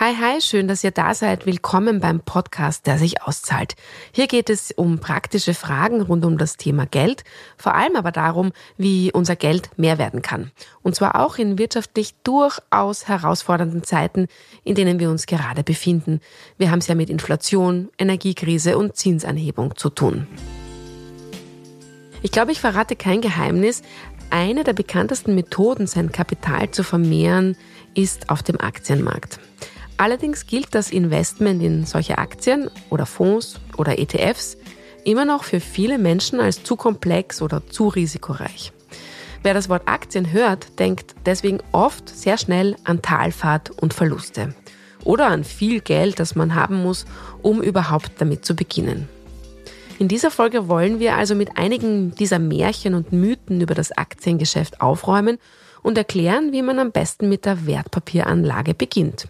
Hi, schön, dass ihr da seid. Willkommen beim Podcast, der sich auszahlt. Hier geht es um praktische Fragen rund um das Thema Geld, vor allem aber darum, wie unser Geld mehr werden kann. Und zwar auch in wirtschaftlich durchaus herausfordernden Zeiten, in denen wir uns gerade befinden. Wir haben es ja mit Inflation, Energiekrise und Zinsanhebung zu tun. Ich glaube, ich verrate kein Geheimnis. Eine der bekanntesten Methoden, sein Kapital zu vermehren, ist auf dem Aktienmarkt. Allerdings gilt das Investment in solche Aktien oder Fonds oder ETFs immer noch für viele Menschen als zu komplex oder zu risikoreich. Wer das Wort Aktien hört, denkt deswegen oft sehr schnell an Talfahrt und Verluste oder an viel Geld, das man haben muss, um überhaupt damit zu beginnen. In dieser Folge wollen wir also mit einigen dieser Märchen und Mythen über das Aktiengeschäft aufräumen und erklären, wie man am besten mit der Wertpapieranlage beginnt.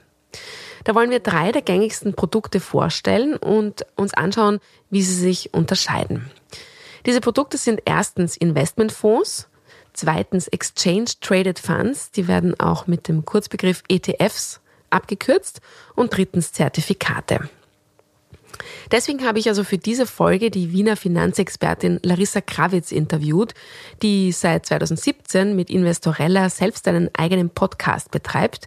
Da wollen wir 3 der gängigsten Produkte vorstellen und uns anschauen, wie sie sich unterscheiden. Diese Produkte sind erstens Investmentfonds, zweitens Exchange Traded Funds, die werden auch mit dem Kurzbegriff ETFs abgekürzt, und drittens Zertifikate. Deswegen habe ich also für diese Folge die Wiener Finanzexpertin Larissa Kravitz interviewt, die seit 2017 mit Investorella selbst einen eigenen Podcast betreibt,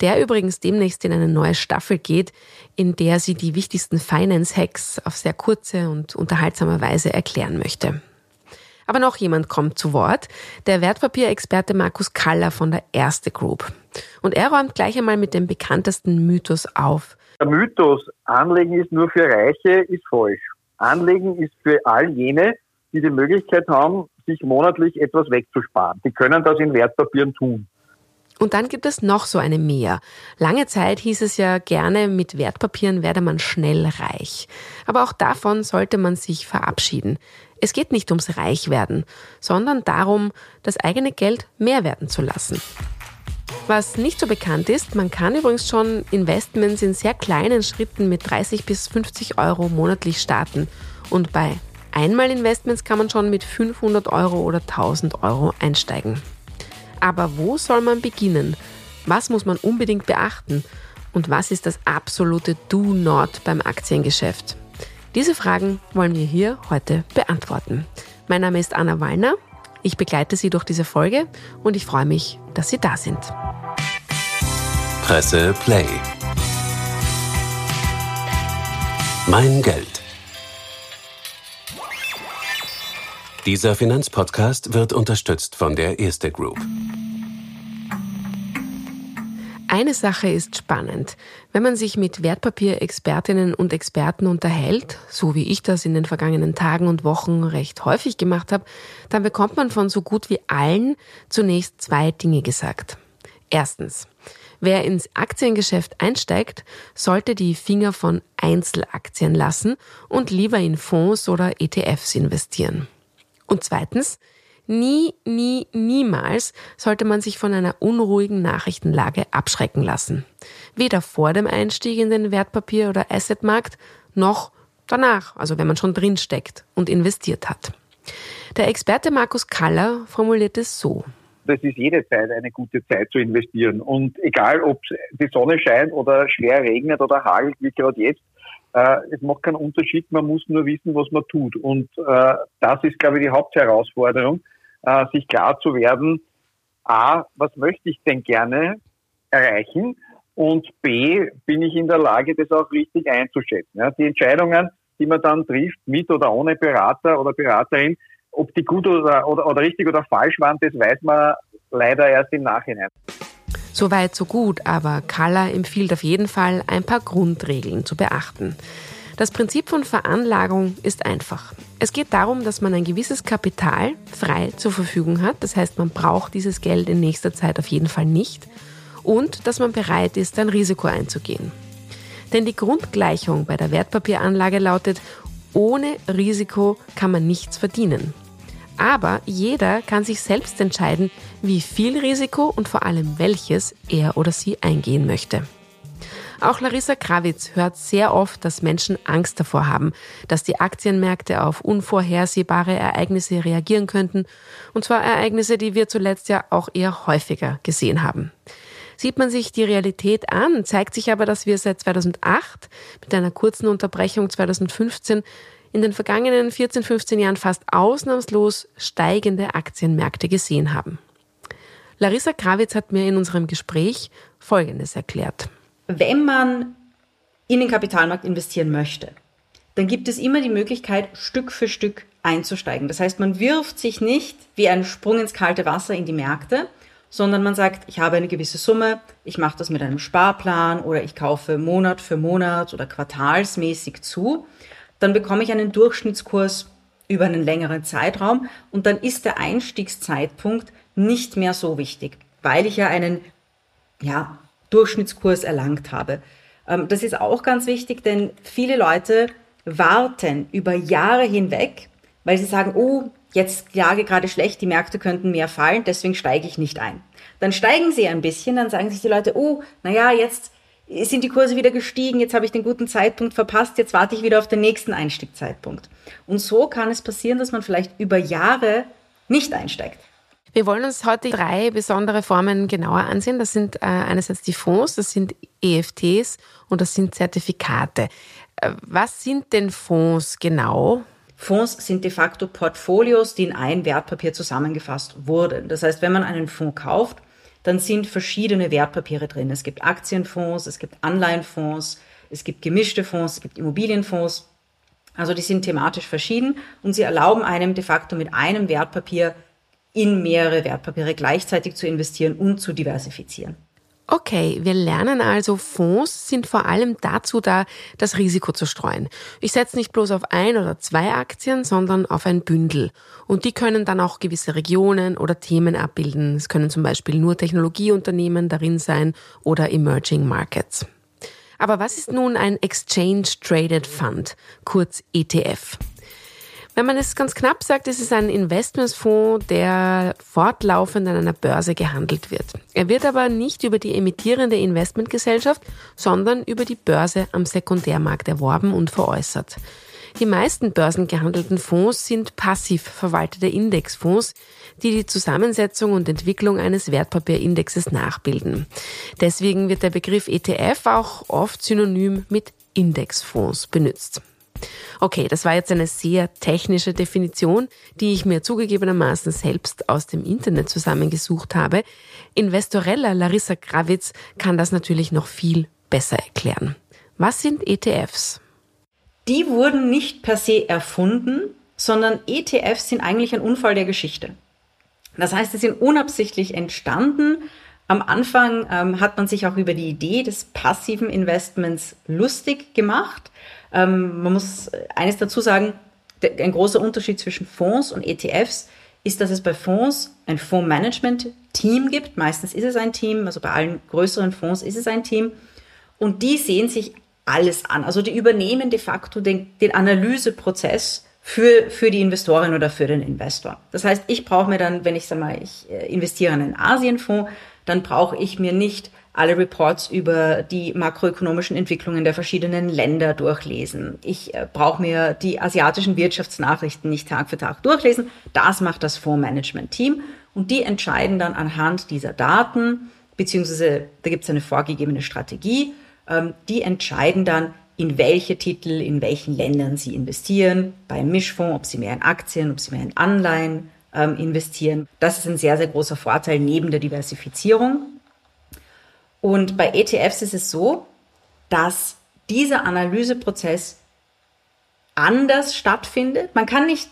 der übrigens demnächst in eine neue Staffel geht, in der sie die wichtigsten Finance-Hacks auf sehr kurze und unterhaltsame Weise erklären möchte. Aber noch jemand kommt zu Wort, der Wertpapierexperte Markus Kaller von der Erste Group. Und er räumt gleich einmal mit dem bekanntesten Mythos auf. Der Mythos, Anlegen ist nur für Reiche, ist falsch. Anlegen ist für all jene, die die Möglichkeit haben, sich monatlich etwas wegzusparen. Die können das in Wertpapieren tun. Und dann gibt es noch so eine mehr. Lange Zeit hieß es ja gerne, mit Wertpapieren werde man schnell reich. Aber auch davon sollte man sich verabschieden. Es geht nicht ums Reichwerden, sondern darum, das eigene Geld mehr werden zu lassen. Was nicht so bekannt ist, man kann übrigens schon Investments in sehr kleinen Schritten mit 30 bis 50 Euro monatlich starten. Und bei Einmalinvestments kann man schon mit 500 Euro oder 1000 Euro einsteigen. Aber wo soll man beginnen? Was muss man unbedingt beachten? Und was ist das absolute Do-Not beim Aktiengeschäft? Diese Fragen wollen wir hier heute beantworten. Mein Name ist Anna Wallner. Ich begleite Sie durch diese Folge und ich freue mich, dass Sie da sind. Presse Play. Mein Geld. Dieser Finanzpodcast wird unterstützt von der Erste Group. Eine Sache ist spannend. Wenn man sich mit Wertpapierexpertinnen und Experten unterhält, so wie ich das in den vergangenen Tagen und Wochen recht häufig gemacht habe, dann bekommt man von so gut wie allen zunächst 2 Dinge gesagt. Erstens, wer ins Aktiengeschäft einsteigt, sollte die Finger von Einzelaktien lassen und lieber in Fonds oder ETFs investieren. Und zweitens, niemals sollte man sich von einer unruhigen Nachrichtenlage abschrecken lassen. Weder vor dem Einstieg in den Wertpapier- oder Assetmarkt, noch danach, also wenn man schon drinsteckt und investiert hat. Der Experte Markus Kaller formuliert es so. Das ist jede Zeit eine gute Zeit zu investieren. Und egal, ob die Sonne scheint oder schwer regnet oder hagelt, wie gerade jetzt, es macht keinen Unterschied, man muss nur wissen, was man tut. Und das ist, glaube ich, die Hauptherausforderung, sich klar zu werden, a, was möchte ich denn gerne erreichen, und b, bin ich in der Lage, das auch richtig einzuschätzen. Ja, die Entscheidungen, die man dann trifft, mit oder ohne Berater oder Beraterin, ob die gut oder richtig oder falsch waren, das weiß man leider erst im Nachhinein. Soweit so gut, aber Kaller empfiehlt auf jeden Fall, ein paar Grundregeln zu beachten. Das Prinzip von Veranlagung ist einfach. Es geht darum, dass man ein gewisses Kapital frei zur Verfügung hat, das heißt, man braucht dieses Geld in nächster Zeit auf jeden Fall nicht, und dass man bereit ist, ein Risiko einzugehen. Denn die Grundgleichung bei der Wertpapieranlage lautet: Ohne Risiko kann man nichts verdienen. Aber jeder kann sich selbst entscheiden, wie viel Risiko und vor allem welches er oder sie eingehen möchte. Auch Larissa Kravitz hört sehr oft, dass Menschen Angst davor haben, dass die Aktienmärkte auf unvorhersehbare Ereignisse reagieren könnten, und zwar Ereignisse, die wir zuletzt ja auch eher häufiger gesehen haben. sieht man sich die Realität an, zeigt sich aber, dass wir seit 2008 mit einer kurzen Unterbrechung 2015 in den vergangenen 14, 15 Jahren fast ausnahmslos steigende Aktienmärkte gesehen haben. Larissa Kravitz hat mir in unserem Gespräch Folgendes erklärt. Wenn man in den Kapitalmarkt investieren möchte, dann gibt es immer die Möglichkeit, Stück für Stück einzusteigen. Das heißt, man wirft sich nicht wie einen Sprung ins kalte Wasser in die Märkte, sondern man sagt, ich habe eine gewisse Summe, ich mache das mit einem Sparplan oder ich kaufe Monat für Monat oder quartalsmäßig zu. Dann bekomme ich einen Durchschnittskurs über einen längeren Zeitraum und dann ist der Einstiegszeitpunkt nicht mehr so wichtig, weil ich ja einen Durchschnittskurs erlangt habe. Das ist auch ganz wichtig, denn viele Leute warten über Jahre hinweg, weil sie sagen, jetzt lage gerade schlecht, die Märkte könnten mehr fallen, deswegen steige ich nicht ein. Dann steigen sie ein bisschen, dann sagen sich die Leute, jetzt sind die Kurse wieder gestiegen, jetzt habe ich den guten Zeitpunkt verpasst, jetzt warte ich wieder auf den nächsten Einstiegszeitpunkt. Und so kann es passieren, dass man vielleicht über Jahre nicht einsteigt. Wir wollen uns heute 3 besondere Formen genauer ansehen. Das sind einerseits die Fonds, das sind ETFs und das sind Zertifikate. Was sind denn Fonds genau? Fonds sind de facto Portfolios, die in ein Wertpapier zusammengefasst wurden. Das heißt, wenn man einen Fonds kauft, dann sind verschiedene Wertpapiere drin. Es gibt Aktienfonds, es gibt Anleihenfonds, es gibt gemischte Fonds, es gibt Immobilienfonds. Also die sind thematisch verschieden und sie erlauben einem de facto mit einem Wertpapier in mehrere Wertpapiere gleichzeitig zu investieren und zu diversifizieren. Okay, wir lernen also, Fonds sind vor allem dazu da, das Risiko zu streuen. Ich setze nicht bloß auf 1 oder 2 Aktien, sondern auf ein Bündel. Und die können dann auch gewisse Regionen oder Themen abbilden. Es können zum Beispiel nur Technologieunternehmen darin sein oder Emerging Markets. Aber was ist nun ein Exchange Traded Fund, kurz ETF? Wenn man es ganz knapp sagt, ist es ein Investmentfonds, der fortlaufend an einer Börse gehandelt wird. Er wird aber nicht über die emittierende Investmentgesellschaft, sondern über die Börse am Sekundärmarkt erworben und veräußert. Die meisten börsengehandelten Fonds sind passiv verwaltete Indexfonds, die die Zusammensetzung und Entwicklung eines Wertpapierindexes nachbilden. Deswegen wird der Begriff ETF auch oft synonym mit Indexfonds benutzt. Okay, das war jetzt eine sehr technische Definition, die ich mir zugegebenermaßen selbst aus dem Internet zusammengesucht habe. Investorella Larissa Kravitz kann das natürlich noch viel besser erklären. Was sind ETFs? Die wurden nicht per se erfunden, sondern ETFs sind eigentlich ein Unfall der Geschichte. Das heißt, sie sind unabsichtlich entstanden. Am Anfang hat man sich auch über die Idee des passiven Investments lustig gemacht. Man muss eines dazu sagen, ein großer Unterschied zwischen Fonds und ETFs ist, dass es bei Fonds ein Fondsmanagement-Team gibt. Meistens ist es ein Team, also bei allen größeren Fonds ist es ein Team. Und die sehen sich alles an. Also die übernehmen de facto den Analyseprozess für die Investorin oder für den Investor. Das heißt, ich brauche mir dann, wenn ich sage mal, ich investiere in einen Asienfonds, dann brauche ich mir nicht alle Reports über die makroökonomischen Entwicklungen der verschiedenen Länder durchlesen. Ich brauche mir die asiatischen Wirtschaftsnachrichten nicht Tag für Tag durchlesen. Das macht das Fondsmanagement-Team und die entscheiden dann anhand dieser Daten, beziehungsweise da gibt es eine vorgegebene Strategie, die entscheiden dann, in welche Titel, in welchen Ländern sie investieren, beim Mischfonds, ob sie mehr in Aktien, ob sie mehr in Anleihen investieren. Das ist ein sehr, sehr großer Vorteil neben der Diversifizierung. Und bei ETFs ist es so, dass dieser Analyseprozess anders stattfindet. Man kann nicht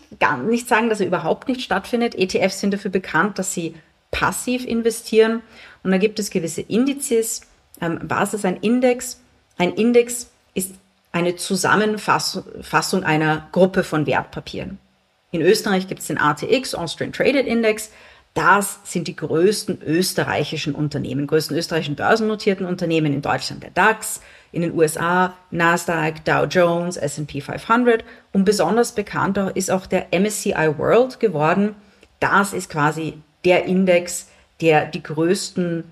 sagen, dass er überhaupt nicht stattfindet. ETFs sind dafür bekannt, dass sie passiv investieren. Und da gibt es gewisse Indizes. Was ist ein Index? Ein Index ist eine Zusammenfassung einer Gruppe von Wertpapieren. In Österreich gibt es den ATX, Austrian Traded Index. Das sind die größten österreichischen börsennotierten Unternehmen. In Deutschland der DAX, in den USA Nasdaq, Dow Jones, S&P 500. Und besonders bekannt ist auch der MSCI World geworden. Das ist quasi der Index, der die größten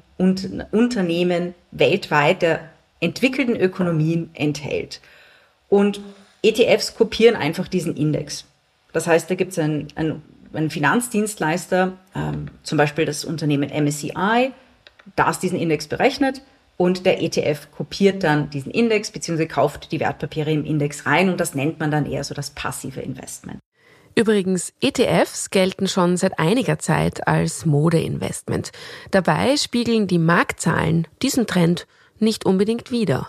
Unternehmen weltweit der entwickelten Ökonomien enthält. Und ETFs kopieren einfach diesen Index. Das heißt, da gibt es ein Finanzdienstleister, zum Beispiel das Unternehmen MSCI, da ist diesen Index berechnet und der ETF kopiert dann diesen Index bzw. kauft die Wertpapiere im Index rein und das nennt man dann eher so das passive Investment. Übrigens, ETFs gelten schon seit einiger Zeit als Modeinvestment. Dabei spiegeln die Marktzahlen diesen Trend nicht unbedingt wider.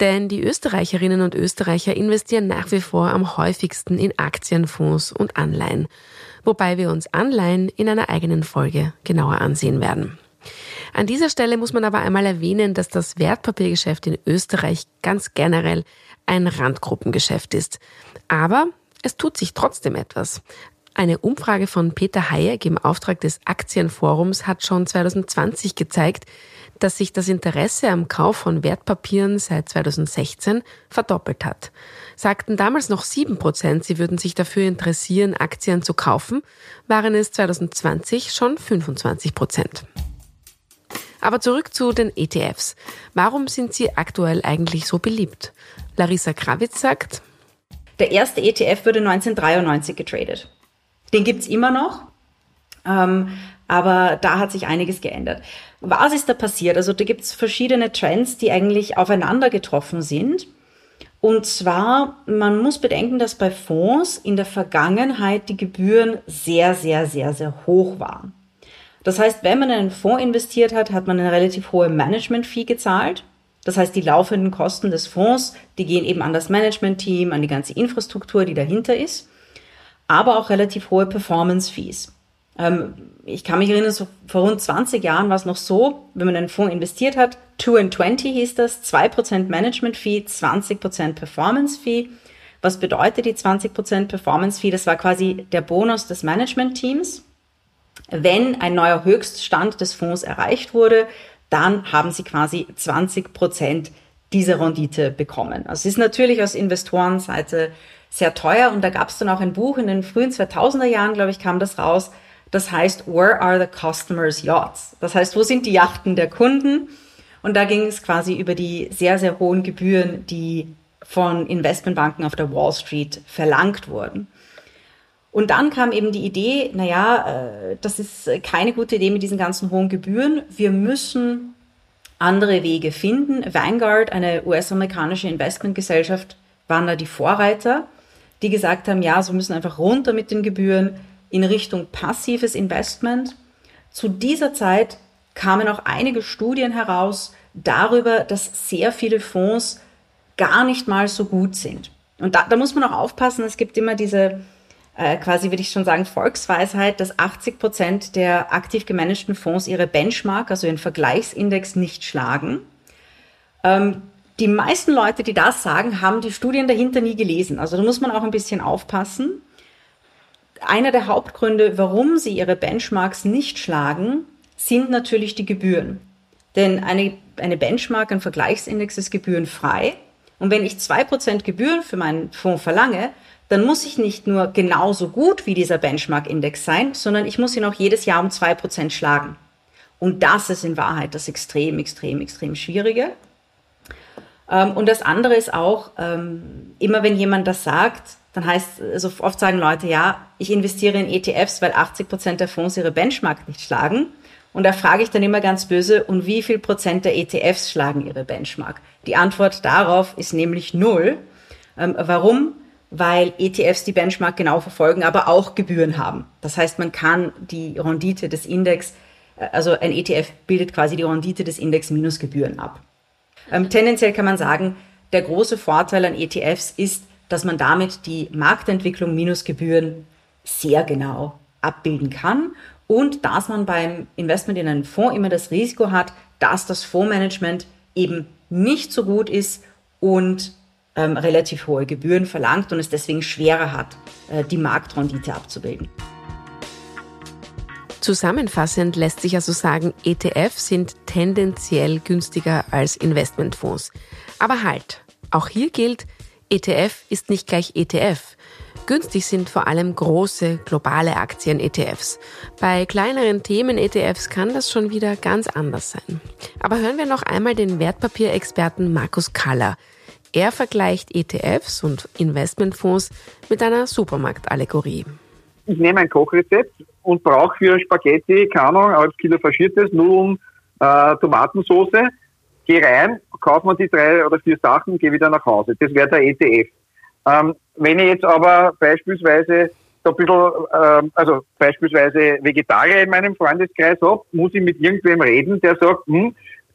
Denn die Österreicherinnen und Österreicher investieren nach wie vor am häufigsten in Aktienfonds und Anleihen. Wobei wir uns Anleihen in einer eigenen Folge genauer ansehen werden. An dieser Stelle muss man aber einmal erwähnen, dass das Wertpapiergeschäft in Österreich ganz generell ein Randgruppengeschäft ist. Aber es tut sich trotzdem etwas. Eine Umfrage von Peter Hayek im Auftrag des Aktienforums hat schon 2020 gezeigt, dass sich das Interesse am Kauf von Wertpapieren seit 2016 verdoppelt hat. Sagten damals noch 7%, sie würden sich dafür interessieren, Aktien zu kaufen, waren es 2020 schon 25%. Aber zurück zu den ETFs. Warum sind sie aktuell eigentlich so beliebt? Larissa Kravitz sagt, der erste ETF wurde 1993 getradet. Den gibt's immer noch. Aber da hat sich einiges geändert. Was ist da passiert? Also da gibt es verschiedene Trends, die eigentlich aufeinander getroffen sind. Und zwar, man muss bedenken, dass bei Fonds in der Vergangenheit die Gebühren sehr, sehr, sehr, sehr hoch waren. Das heißt, wenn man in einen Fonds investiert hat, hat man eine relativ hohe Management-Fee gezahlt. Das heißt, die laufenden Kosten des Fonds, die gehen eben an das Management-Team, an die ganze Infrastruktur, die dahinter ist. Aber auch relativ hohe Performance-Fees. Ich kann mich erinnern, so vor rund 20 Jahren war es noch so, wenn man in einen Fonds investiert hat, 2 and 20 hieß das, 2% Management-Fee, 20% Performance-Fee. Was bedeutet die 20% Performance-Fee? Das war quasi der Bonus des Management-Teams. Wenn ein neuer Höchststand des Fonds erreicht wurde, dann haben sie quasi 20% dieser Rendite bekommen. Also es ist natürlich aus Investorenseite sehr teuer und da gab es dann auch ein Buch in den frühen 2000er Jahren, glaube ich, kam das raus. Das heißt, where are the customers' yachts? Das heißt, wo sind die Yachten der Kunden? Und da ging es quasi über die sehr, sehr hohen Gebühren, die von Investmentbanken auf der Wall Street verlangt wurden. Und dann kam eben die Idee, das ist keine gute Idee mit diesen ganzen hohen Gebühren. Wir müssen andere Wege finden. Vanguard, eine US-amerikanische Investmentgesellschaft, waren da die Vorreiter, die gesagt haben, ja, so müssen einfach runter mit den Gebühren, in Richtung passives Investment. Zu dieser Zeit kamen auch einige Studien heraus darüber, dass sehr viele Fonds gar nicht mal so gut sind. Und da muss man auch aufpassen, es gibt immer diese, quasi würde ich schon sagen, Volksweisheit, dass 80% der aktiv gemanagten Fonds ihre Benchmark, also ihren Vergleichsindex, nicht schlagen. Die meisten Leute, die das sagen, haben die Studien dahinter nie gelesen. Also da muss man auch ein bisschen aufpassen. Einer der Hauptgründe, warum sie ihre Benchmarks nicht schlagen, sind natürlich die Gebühren. Denn eine Benchmark, ein Vergleichsindex ist gebührenfrei. Und wenn ich 2% Gebühren für meinen Fonds verlange, dann muss ich nicht nur genauso gut wie dieser Benchmark-Index sein, sondern ich muss ihn auch jedes Jahr um 2% schlagen. Und das ist in Wahrheit das extrem, extrem, extrem Schwierige. Und das andere ist auch, immer wenn jemand das sagt, dann heißt, also oft sagen Leute, ja, ich investiere in ETFs, weil 80% der Fonds ihre Benchmark nicht schlagen. Und da frage ich dann immer ganz böse, und wie viel Prozent der ETFs schlagen ihre Benchmark? Die Antwort darauf ist nämlich 0. Warum? Weil ETFs die Benchmark genau verfolgen, aber auch Gebühren haben. Das heißt, man kann die Rendite des Index, also ein ETF bildet quasi die Rendite des Index minus Gebühren ab. Tendenziell kann man sagen, der große Vorteil an ETFs ist, dass man damit die Marktentwicklung minus Gebühren sehr genau abbilden kann und dass man beim Investment in einen Fonds immer das Risiko hat, dass das Fondsmanagement eben nicht so gut ist und relativ hohe Gebühren verlangt und es deswegen schwerer hat, die Marktrendite abzubilden. Zusammenfassend lässt sich also sagen, ETFs sind tendenziell günstiger als Investmentfonds. Aber halt, auch hier gilt, ETF ist nicht gleich ETF. Günstig sind vor allem große, globale Aktien-ETFs. Bei kleineren Themen-ETFs kann das schon wieder ganz anders sein. Aber hören wir noch einmal den Wertpapierexperten Markus Kaller. Er vergleicht ETFs und Investmentfonds mit einer Supermarkt-Allegorie. Ich nehme ein Kochrezept und brauche für Spaghetti, keine Ahnung, halb Kilo faschiertes, Nudeln, Tomatensauce, gehe rein, kaufe mir die 3 oder 4 Sachen, gehe wieder nach Hause. Das wäre der ETF. Wenn ich jetzt aber beispielsweise so ein bisschen, also beispielsweise Vegetarier in meinem Freundeskreis habe, muss ich mit irgendwem reden, der sagt,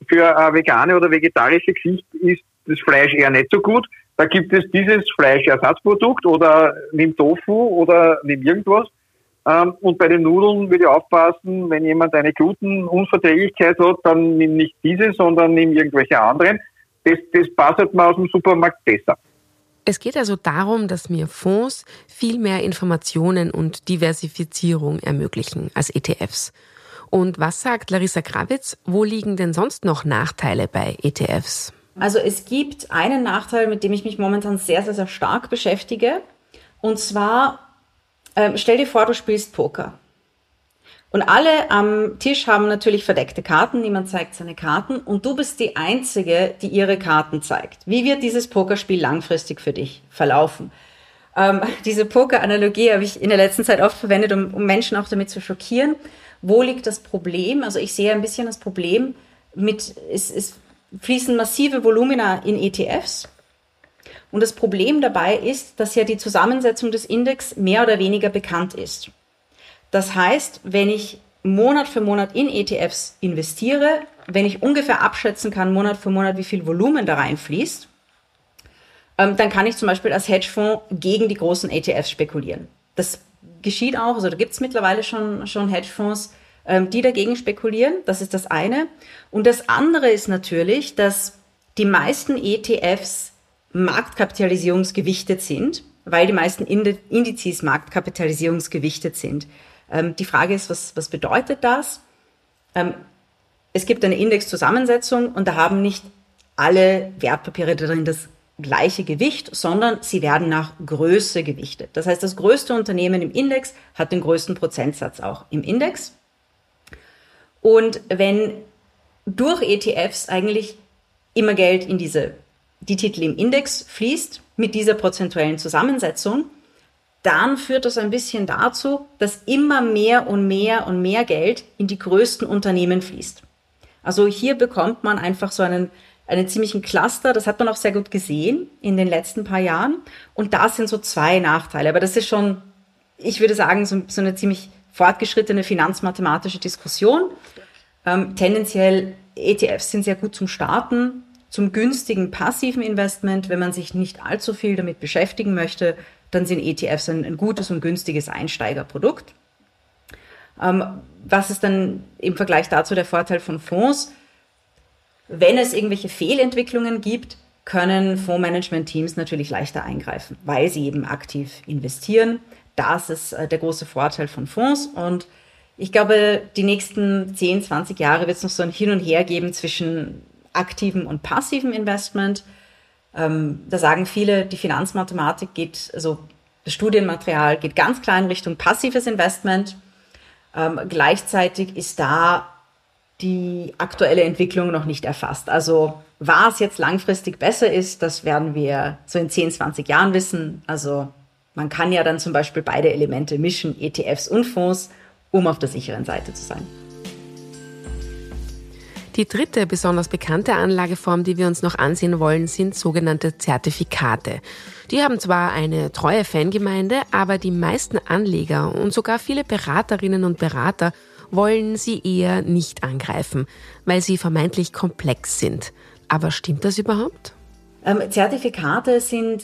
für eine vegane oder vegetarische Geschichte ist das Fleisch eher nicht so gut. Da gibt es dieses Fleischersatzprodukt oder nimm Tofu oder nimm irgendwas. Und bei den Nudeln würde ich aufpassen, wenn jemand eine Glutenunverträglichkeit hat, dann nimm nicht diese, sondern nimm irgendwelche anderen. Das passt mal aus dem Supermarkt besser. Es geht also darum, dass mir Fonds viel mehr Informationen und Diversifizierung ermöglichen als ETFs. Und was sagt Larissa Kravitz, wo liegen denn sonst noch Nachteile bei ETFs? Also es gibt einen Nachteil, mit dem ich mich momentan sehr, sehr, sehr stark beschäftige. Und zwar, stell dir vor, du spielst Poker. Und alle am Tisch haben natürlich verdeckte Karten, niemand zeigt seine Karten und du bist die Einzige, die ihre Karten zeigt. Wie wird dieses Pokerspiel langfristig für dich verlaufen? Diese Poker-Analogie habe ich in der letzten Zeit oft verwendet, um Menschen auch damit zu schockieren. Wo liegt das Problem? Also ich sehe ein bisschen das Problem mit, es fließen massive Volumina in ETFs. Und das Problem dabei ist, dass ja die Zusammensetzung des Index mehr oder weniger bekannt ist. Das heißt, wenn ich Monat für Monat in ETFs investiere, wenn ich ungefähr abschätzen kann, Monat für Monat, wie viel Volumen da reinfließt, dann kann ich zum Beispiel als Hedgefonds gegen die großen ETFs spekulieren. Das geschieht auch, also da gibt es mittlerweile schon Hedgefonds, die dagegen spekulieren. Das ist das eine. Und das andere ist natürlich, dass die meisten ETFs marktkapitalisierungsgewichtet sind, weil die meisten Indizes marktkapitalisierungsgewichtet sind. Die Frage ist, was bedeutet das? Es gibt eine Indexzusammensetzung und da haben nicht alle Wertpapiere drin das gleiche Gewicht, sondern sie werden nach Größe gewichtet. Das heißt, das größte Unternehmen im Index hat den größten Prozentsatz auch im Index. Und wenn durch ETFs eigentlich immer Geld in die Titel im Index fließt, mit dieser prozentuellen Zusammensetzung, dann führt das ein bisschen dazu, dass immer mehr und mehr und mehr Geld in die größten Unternehmen fließt. Also hier bekommt man einfach so einen ziemlichen Cluster, das hat man auch sehr gut gesehen in den letzten paar Jahren. Und da sind so 2 Nachteile. Aber das ist schon, ich würde sagen, so eine ziemlich fortgeschrittene finanzmathematische Diskussion. Tendenziell ETFs sind sehr gut zum Starten, zum günstigen passiven Investment. Wenn man sich nicht allzu viel damit beschäftigen möchte, dann sind ETFs ein gutes und günstiges Einsteigerprodukt. Was ist dann im Vergleich dazu der Vorteil von Fonds? Wenn es irgendwelche Fehlentwicklungen gibt, können Fondsmanagement-Teams natürlich leichter eingreifen, weil sie eben aktiv investieren. Das ist der große Vorteil von Fonds. Und ich glaube, die nächsten 10, 20 Jahre wird es noch so ein Hin und Her geben zwischen aktivem und passivem Investment. Da sagen viele, die Finanzmathematik geht, also das Studienmaterial geht ganz klar in Richtung passives Investment. Gleichzeitig ist da die aktuelle Entwicklung noch nicht erfasst. Also was jetzt langfristig besser ist, das werden wir so in 10, 20 Jahren wissen. Also man kann ja dann zum Beispiel beide Elemente mischen, ETFs und Fonds, um auf der sicheren Seite zu sein. Die dritte besonders bekannte Anlageform, die wir uns noch ansehen wollen, sind sogenannte Zertifikate. Die haben zwar eine treue Fangemeinde, aber die meisten Anleger und sogar viele Beraterinnen und Berater wollen sie eher nicht angreifen, weil sie vermeintlich komplex sind. Aber stimmt das überhaupt? Zertifikate sind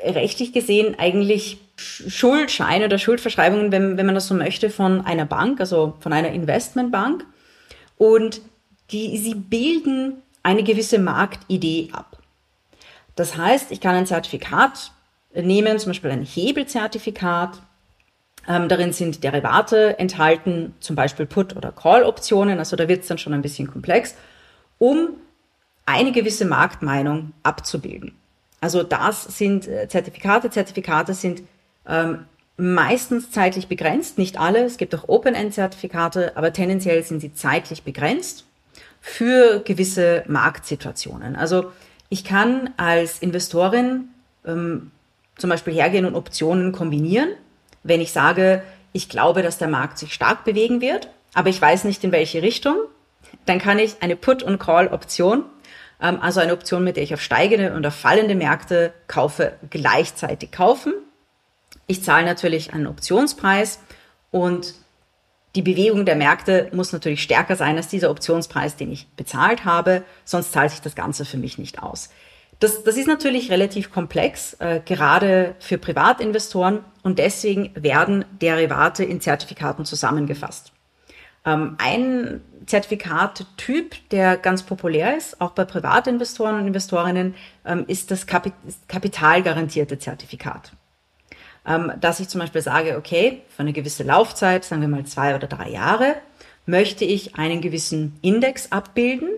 rechtlich gesehen eigentlich Schuldscheine oder Schuldverschreibungen, wenn man das so möchte, von einer Bank, also von einer Investmentbank. Und sie bilden eine gewisse Marktidee ab. Das heißt, ich kann ein Zertifikat nehmen, zum Beispiel ein Hebelzertifikat. Darin sind Derivate enthalten, zum Beispiel Put- oder Call-Optionen. Also da wird es dann schon ein bisschen komplex, um eine gewisse Marktmeinung abzubilden. Also das sind Zertifikate. Zertifikate sind meistens zeitlich begrenzt, nicht alle. Es gibt auch Open-End-Zertifikate, aber tendenziell sind sie zeitlich begrenzt für gewisse Marktsituationen. Also ich kann als Investorin zum Beispiel hergehen und Optionen kombinieren, wenn ich sage, ich glaube, dass der Markt sich stark bewegen wird, aber ich weiß nicht, in welche Richtung. dann kann ich eine Put- und Call-Option, also eine Option, mit der ich auf steigende und auf fallende Märkte kaufe, gleichzeitig kaufen. Ich zahle natürlich einen Optionspreis und die Bewegung der Märkte muss natürlich stärker sein als dieser Optionspreis, den ich bezahlt habe, sonst zahlt sich das Ganze für mich nicht aus. Das ist natürlich relativ komplex, gerade für Privatinvestoren, und deswegen werden Derivate in Zertifikaten zusammengefasst. Ein Zertifikattyp, der ganz populär ist, auch bei Privatinvestoren und Investorinnen, ist das kapitalgarantierte Zertifikat. Dass ich zum Beispiel sage, okay, für eine gewisse Laufzeit, sagen wir mal 2 oder 3 Jahre, möchte ich einen gewissen Index abbilden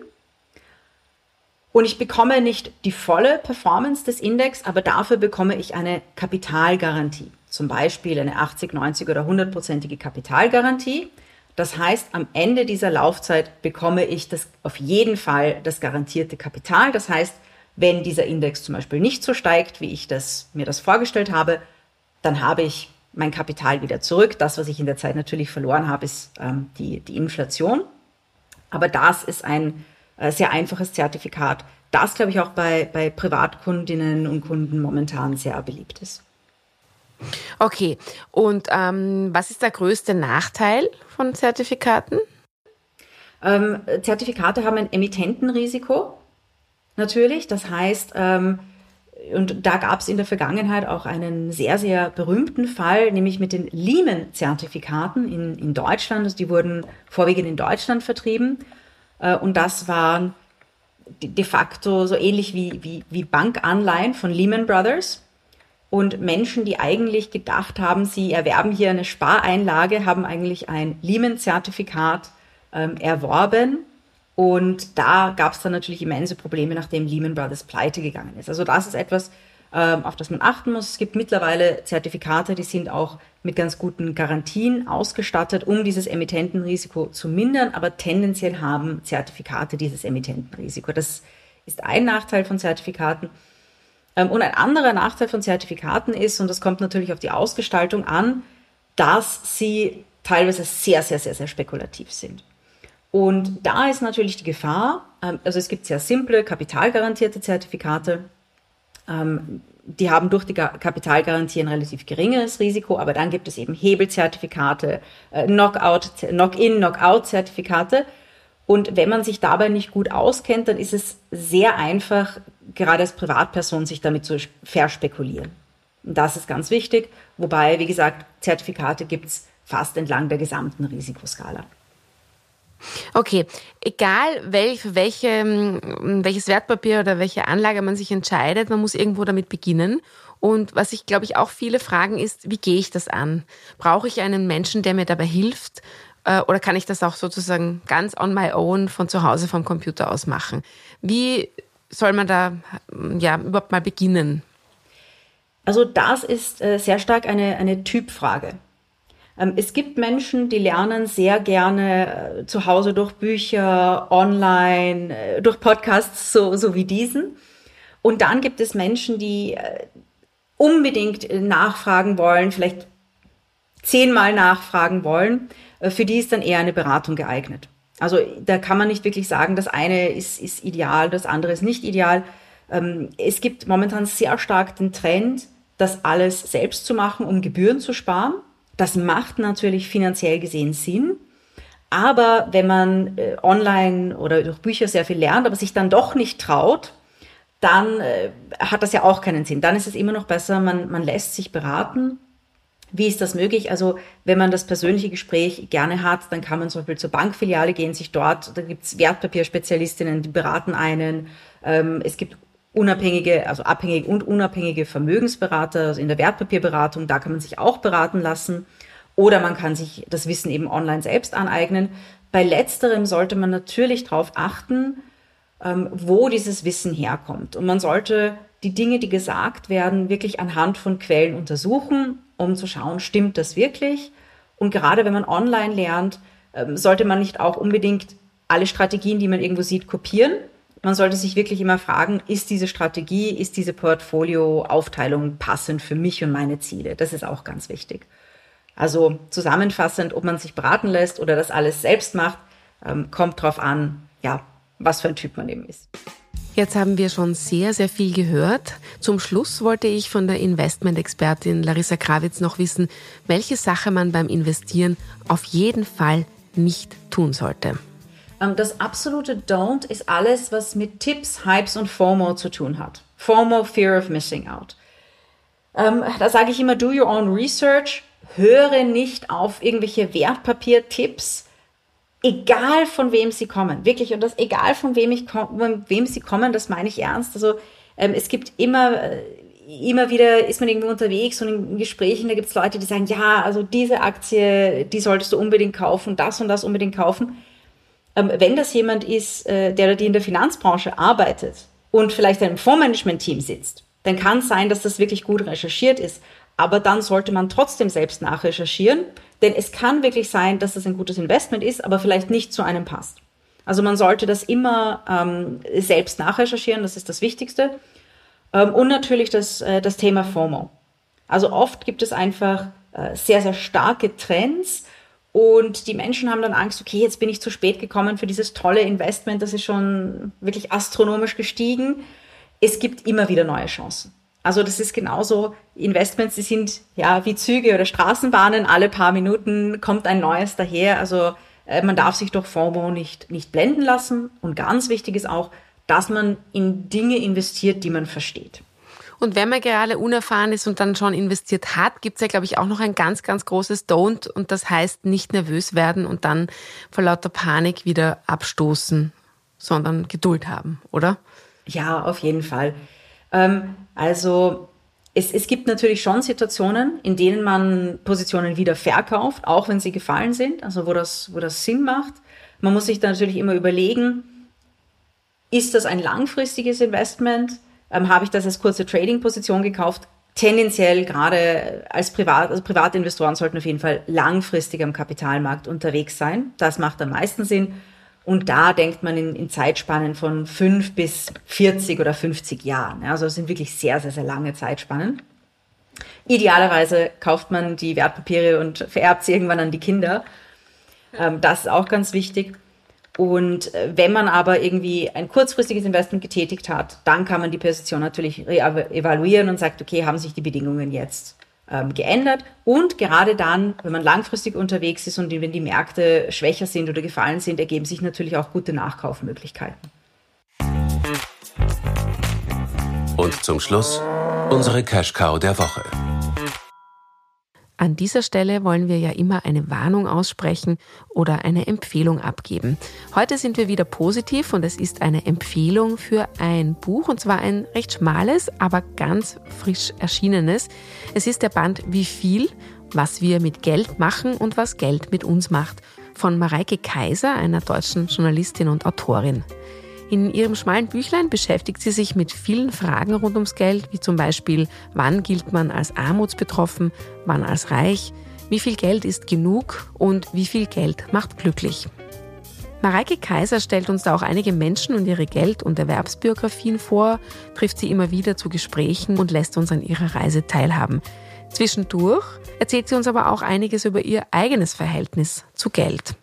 und ich bekomme nicht die volle Performance des Index, aber dafür bekomme ich eine Kapitalgarantie, zum Beispiel eine 80, 90 oder 100-prozentige Kapitalgarantie. Das heißt, am Ende dieser Laufzeit bekomme ich das auf jeden Fall das garantierte Kapital. Das heißt, wenn dieser Index zum Beispiel nicht so steigt, wie ich mir das vorgestellt habe, dann habe ich mein Kapital wieder zurück. Das, was ich in der Zeit natürlich verloren habe, ist die Inflation. Aber das ist ein sehr einfaches Zertifikat, das, glaube ich, auch bei Privatkundinnen und Kunden momentan sehr beliebt ist. Okay, und was ist der größte Nachteil von Zertifikaten? Zertifikate haben ein Emittentenrisiko, natürlich. Das heißt, und da gab es in der Vergangenheit auch einen sehr, sehr berühmten Fall, nämlich mit den Lehman-Zertifikaten in Deutschland. Also die wurden vorwiegend in Deutschland vertrieben. Und das waren de facto so ähnlich wie Bankanleihen von Lehman Brothers. Und Menschen, die eigentlich gedacht haben, sie erwerben hier eine Spareinlage, haben eigentlich ein Lehman-Zertifikat erworben. Und da gab es dann natürlich immense Probleme, nachdem Lehman Brothers pleite gegangen ist. Also das ist etwas, auf das man achten muss. Es gibt mittlerweile Zertifikate, die sind auch mit ganz guten Garantien ausgestattet, um dieses Emittentenrisiko zu mindern. Aber tendenziell haben Zertifikate dieses Emittentenrisiko. Das ist ein Nachteil von Zertifikaten. Und ein anderer Nachteil von Zertifikaten ist, und das kommt natürlich auf die Ausgestaltung an, dass sie teilweise sehr, sehr, sehr, sehr spekulativ sind. Und da ist natürlich die Gefahr, also es gibt sehr simple, kapitalgarantierte Zertifikate, die haben durch die Kapitalgarantie ein relativ geringeres Risiko, aber dann gibt es eben Hebelzertifikate, Knock-in, Knock-out-Zertifikate. Und wenn man sich dabei nicht gut auskennt, dann ist es sehr einfach, gerade als Privatperson, sich damit zu verspekulieren. Und das ist ganz wichtig, wobei, wie gesagt, Zertifikate gibt es fast entlang der gesamten Risikoskala. Okay, egal welches Wertpapier oder welche Anlage man sich entscheidet, man muss irgendwo damit beginnen. Und was ich, glaube ich, auch viele fragen ist, wie gehe ich das an? Brauche ich einen Menschen, der mir dabei hilft? Oder kann ich das auch sozusagen ganz on my own von zu Hause vom Computer aus machen? Wie soll man da überhaupt mal beginnen? Also das ist sehr stark eine Typfrage. Es gibt Menschen, die lernen sehr gerne zu Hause durch Bücher, online, durch Podcasts, so wie diesen. Und dann gibt es Menschen, die unbedingt nachfragen wollen, vielleicht 10-mal nachfragen wollen. Für die ist dann eher eine Beratung geeignet. Also da kann man nicht wirklich sagen, das eine ist ideal, das andere ist nicht ideal. Es gibt momentan sehr stark den Trend, das alles selbst zu machen, um Gebühren zu sparen. Das macht natürlich finanziell gesehen Sinn. Aber wenn man online oder durch Bücher sehr viel lernt, aber sich dann doch nicht traut, dann hat das ja auch keinen Sinn. Dann ist es immer noch besser, man lässt sich beraten. Wie ist das möglich? Also wenn man das persönliche Gespräch gerne hat, dann kann man zum Beispiel zur Bankfiliale gehen, sich dort, da gibt es Wertpapierspezialistinnen, die beraten einen. Es gibt abhängige und unabhängige Vermögensberater, also in der Wertpapierberatung, da kann man sich auch beraten lassen. Oder man kann sich das Wissen eben online selbst aneignen. Bei letzterem sollte man natürlich darauf achten, wo dieses Wissen herkommt. Und man sollte die Dinge, die gesagt werden, wirklich anhand von Quellen untersuchen, um zu schauen, stimmt das wirklich? Und gerade wenn man online lernt, sollte man nicht auch unbedingt alle Strategien, die man irgendwo sieht, kopieren. Man sollte sich wirklich immer fragen, ist diese Strategie, ist diese Portfolioaufteilung passend für mich und meine Ziele? Das ist auch ganz wichtig. Also zusammenfassend, ob man sich beraten lässt oder das alles selbst macht, Kommt drauf an, ja, was für ein Typ man eben ist. Jetzt haben wir schon sehr, sehr viel gehört. Zum Schluss wollte ich von der Investmentexpertin Larissa Kravitz noch wissen, welche Sache man beim Investieren auf jeden Fall nicht tun sollte. Das absolute Don't ist alles, was mit Tipps, Hypes und FOMO zu tun hat. FOMO, Fear of Missing Out. Da sage ich immer, do your own research. Höre nicht auf irgendwelche Wertpapier-Tipps. Egal von wem sie kommen, wirklich, und das egal von wem sie kommen, das meine ich ernst. Also es gibt immer wieder, ist man irgendwie unterwegs und in Gesprächen, da gibt es Leute, die sagen, ja, also diese Aktie, die solltest du unbedingt kaufen, das und das unbedingt kaufen. Wenn das jemand ist, der oder die in der Finanzbranche arbeitet und vielleicht in einem Fondsmanagement-Team sitzt, dann kann es sein, dass das wirklich gut recherchiert ist. Aber dann sollte man trotzdem selbst nachrecherchieren, denn es kann wirklich sein, dass das ein gutes Investment ist, aber vielleicht nicht zu einem passt. Also man sollte das immer selbst nachrecherchieren, das ist das Wichtigste. Und natürlich das Thema FOMO. Also oft gibt es einfach sehr, sehr starke Trends und die Menschen haben dann Angst, okay, jetzt bin ich zu spät gekommen für dieses tolle Investment, das ist schon wirklich astronomisch gestiegen. Es gibt immer wieder neue Chancen. Also das ist genauso, Investments, die sind ja wie Züge oder Straßenbahnen, alle paar Minuten kommt ein neues daher. Also man darf sich durch FOMO nicht blenden lassen. Und ganz wichtig ist auch, dass man in Dinge investiert, die man versteht. Und wenn man gerade unerfahren ist und dann schon investiert hat, gibt es ja, glaube ich, auch noch ein ganz, ganz großes Don't. Und das heißt, nicht nervös werden und dann vor lauter Panik wieder abstoßen, sondern Geduld haben, oder? Ja, auf jeden Fall. Also es gibt natürlich schon Situationen, in denen man Positionen wieder verkauft, auch wenn sie gefallen sind, also wo das Sinn macht. Man muss sich da natürlich immer überlegen, ist das ein langfristiges Investment? Habe ich das als kurze Trading-Position gekauft? Tendenziell gerade also Privatinvestoren sollten auf jeden Fall langfristig am Kapitalmarkt unterwegs sein. Das macht am meisten Sinn. Und da denkt man in Zeitspannen von 5 bis 40 oder 50 Jahren. Also das sind wirklich sehr, sehr, sehr lange Zeitspannen. Idealerweise kauft man die Wertpapiere und vererbt sie irgendwann an die Kinder. Das ist auch ganz wichtig. Und wenn man aber irgendwie ein kurzfristiges Investment getätigt hat, dann kann man die Position natürlich evaluieren und sagt, okay, haben sich die Bedingungen jetzt geändert? Und gerade dann, wenn man langfristig unterwegs ist und wenn die Märkte schwächer sind oder gefallen sind, ergeben sich natürlich auch gute Nachkaufmöglichkeiten. Und zum Schluss unsere Cash Cow der Woche. An dieser Stelle wollen wir ja immer eine Warnung aussprechen oder eine Empfehlung abgeben. Heute sind wir wieder positiv und es ist eine Empfehlung für ein Buch, und zwar ein recht schmales, aber ganz frisch erschienenes. Es ist der Band Wie viel, was wir mit Geld machen und was Geld mit uns macht, von Mareice Kaiser, einer deutschen Journalistin und Autorin. In ihrem schmalen Büchlein beschäftigt sie sich mit vielen Fragen rund ums Geld, wie zum Beispiel, wann gilt man als armutsbetroffen, wann als reich, wie viel Geld ist genug und wie viel Geld macht glücklich. Mareice Kaiser stellt uns da auch einige Menschen und ihre Geld- und Erwerbsbiografien vor, trifft sie immer wieder zu Gesprächen und lässt uns an ihrer Reise teilhaben. Zwischendurch erzählt sie uns aber auch einiges über ihr eigenes Verhältnis zu Geld.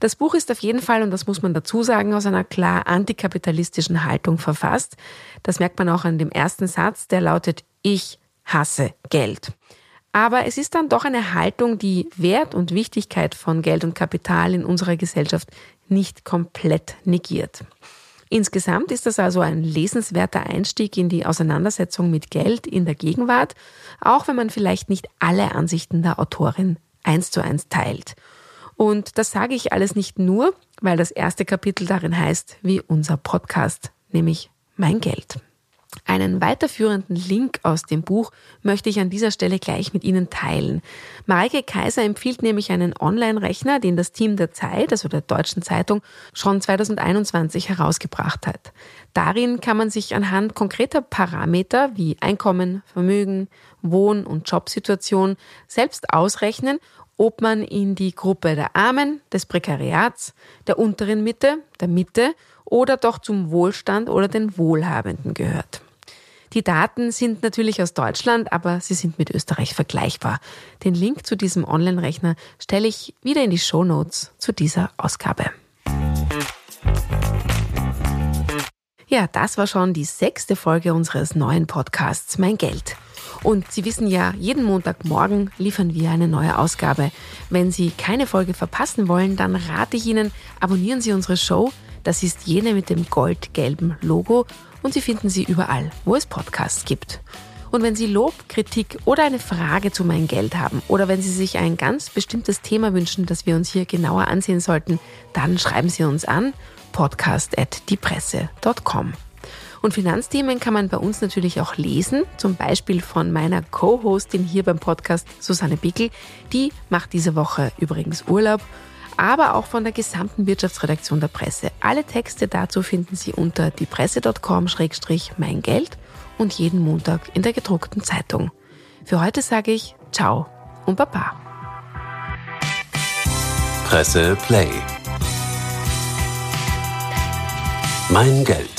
Das Buch ist auf jeden Fall, und das muss man dazu sagen, aus einer klar antikapitalistischen Haltung verfasst. Das merkt man auch an dem ersten Satz, der lautet, ich hasse Geld. Aber es ist dann doch eine Haltung, die Wert und Wichtigkeit von Geld und Kapital in unserer Gesellschaft nicht komplett negiert. Insgesamt ist das also ein lesenswerter Einstieg in die Auseinandersetzung mit Geld in der Gegenwart, auch wenn man vielleicht nicht alle Ansichten der Autorin 1:1 teilt. Und das sage ich alles nicht nur, weil das erste Kapitel darin heißt, wie unser Podcast, nämlich Mein Geld. Einen weiterführenden Link aus dem Buch möchte ich an dieser Stelle gleich mit Ihnen teilen. Mareice Kaiser empfiehlt nämlich einen Online-Rechner, den das Team der Zeit, also der Deutschen Zeitung, schon 2021 herausgebracht hat. Darin kann man sich anhand konkreter Parameter wie Einkommen, Vermögen, Wohn- und Jobsituation selbst ausrechnen, ob man in die Gruppe der Armen, des Prekariats, der unteren Mitte, der Mitte oder doch zum Wohlstand oder den Wohlhabenden gehört. Die Daten sind natürlich aus Deutschland, aber sie sind mit Österreich vergleichbar. Den Link zu diesem Online-Rechner stelle ich wieder in die Shownotes zu dieser Ausgabe. Ja, das war schon die 6. Folge unseres neuen Podcasts Mein Geld. Und Sie wissen ja, jeden Montagmorgen liefern wir eine neue Ausgabe. Wenn Sie keine Folge verpassen wollen, dann rate ich Ihnen, abonnieren Sie unsere Show. Das ist jene mit dem goldgelben Logo und Sie finden sie überall, wo es Podcasts gibt. Und wenn Sie Lob, Kritik oder eine Frage zu Mein Geld haben oder wenn Sie sich ein ganz bestimmtes Thema wünschen, das wir uns hier genauer ansehen sollten, dann schreiben Sie uns an podcast@diepresse.com. Und Finanzthemen kann man bei uns natürlich auch lesen, zum Beispiel von meiner Co-Hostin hier beim Podcast Susanne Bickel. Die macht diese Woche übrigens Urlaub, aber auch von der gesamten Wirtschaftsredaktion der Presse. Alle Texte dazu finden Sie unter diepresse.com/meingeld und jeden Montag in der gedruckten Zeitung. Für heute sage ich Ciao und Baba. Presse Play. Mein Geld.